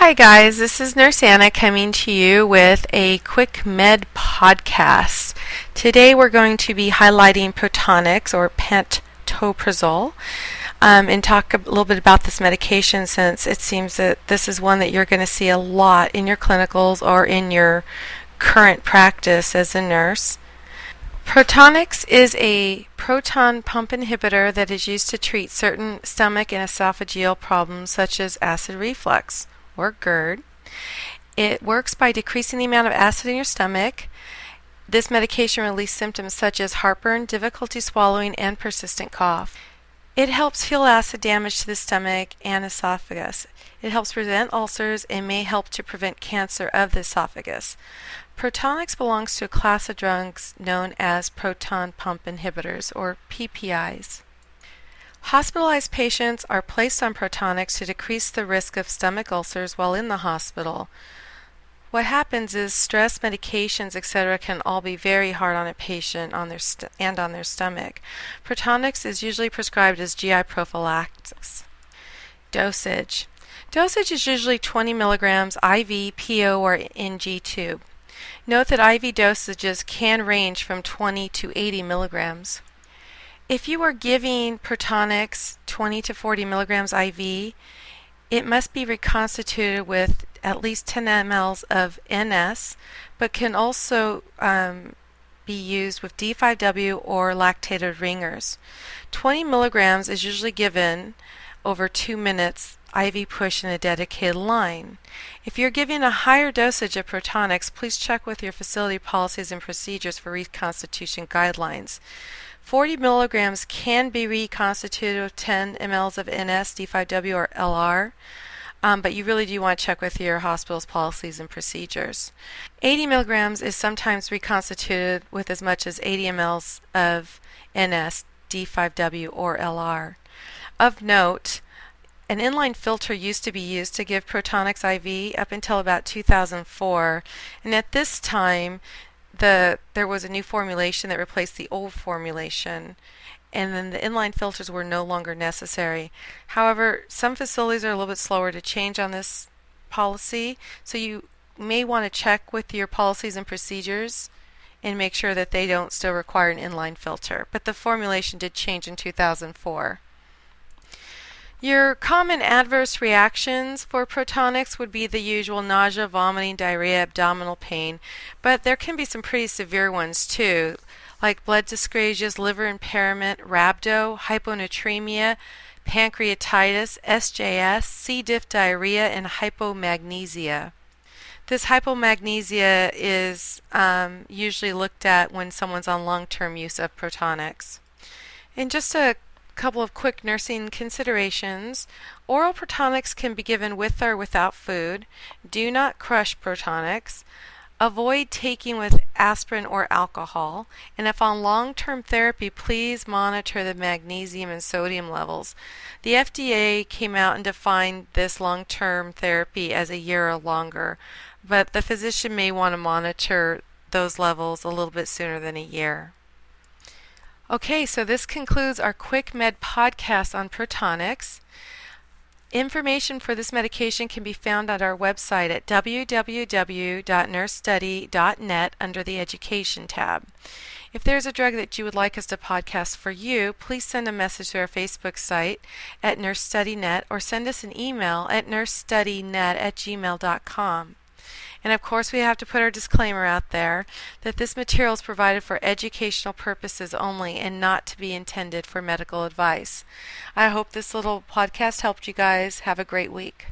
Hi guys, this is Nurse Anna coming to you with a Quick Med podcast. Today we're going to be highlighting Protonix or Pantoprazole and talk a little bit about this medication since it seems that this is one that you're going to see a lot in your clinicals or in your current practice as a nurse. Protonix is a proton pump inhibitor that is used to treat certain stomach and esophageal problems such as acid reflux or GERD. It works by decreasing the amount of acid in your stomach. This medication relieves symptoms such as heartburn, difficulty swallowing, and persistent cough. It helps heal acid damage to the stomach and esophagus. It helps prevent ulcers and may help to prevent cancer of the esophagus. Protonix belongs to a class of drugs known as proton pump inhibitors or PPIs. Hospitalized patients are placed on Protonix to decrease the risk of stomach ulcers while in the hospital. What happens is stress, medications, etc. can all be very hard on a patient on their stomach. Protonix is usually prescribed as GI prophylaxis. Dosage. Dosage is usually 20 milligrams IV, PO, or NG tube. Note that IV dosages can range from 20 to 80 milligrams. If you are giving Protonix 20 to 40 milligrams IV, it must be reconstituted with at least 10 mLs of NS, but can also be used with D5W or lactated ringers. 20 milligrams is usually given over 2 minutes IV push in a dedicated line. If you're giving a higher dosage of Protonix, please check with your facility policies and procedures for reconstitution guidelines. 40 milligrams can be reconstituted with 10 mLs of NS, D5W, or LR, but you really do want to check with your hospital's policies and procedures. 80 milligrams is sometimes reconstituted with as much as 80 mLs of NS, D5W, or LR. Of note, an inline filter used to be used to give Protonix IV up until about 2004, and at this time there was a new formulation that replaced the old formulation, and then the inline filters were no longer necessary. However, some facilities are a little bit slower to change on this policy, so you may want to check with your policies and procedures and make sure that they don't still require an inline filter. But the formulation did change in 2004. Your common adverse reactions for Protonix would be the usual nausea, vomiting, diarrhea, abdominal pain, but there can be some pretty severe ones too, like blood dyscrasias, liver impairment, rhabdo, hyponatremia, pancreatitis, SJS, C. diff diarrhea, and hypomagnesia. This hypomagnesia is usually looked at when someone's on long-term use of Protonix. And just a couple of quick nursing considerations. Oral Protonix can be given with or without food. Do not crush Protonix. Avoid taking with aspirin or alcohol. And if on long-term therapy, please monitor the magnesium and sodium levels. The FDA came out and defined this long-term therapy as a year or longer, but the physician may want to monitor those levels a little bit sooner than a year. Okay, so this concludes our Quick Med podcast on Protonix. Information for this medication can be found on our website at www.nursestudy.net under the Education tab. If there's a drug that you would like us to podcast for you, please send a message to our Facebook site at nursestudynet or send us an email at nursestudynet@gmail.com. And of course we have to put our disclaimer out there that this material is provided for educational purposes only and not to be intended for medical advice. I hope this little podcast helped you guys. Have a great week.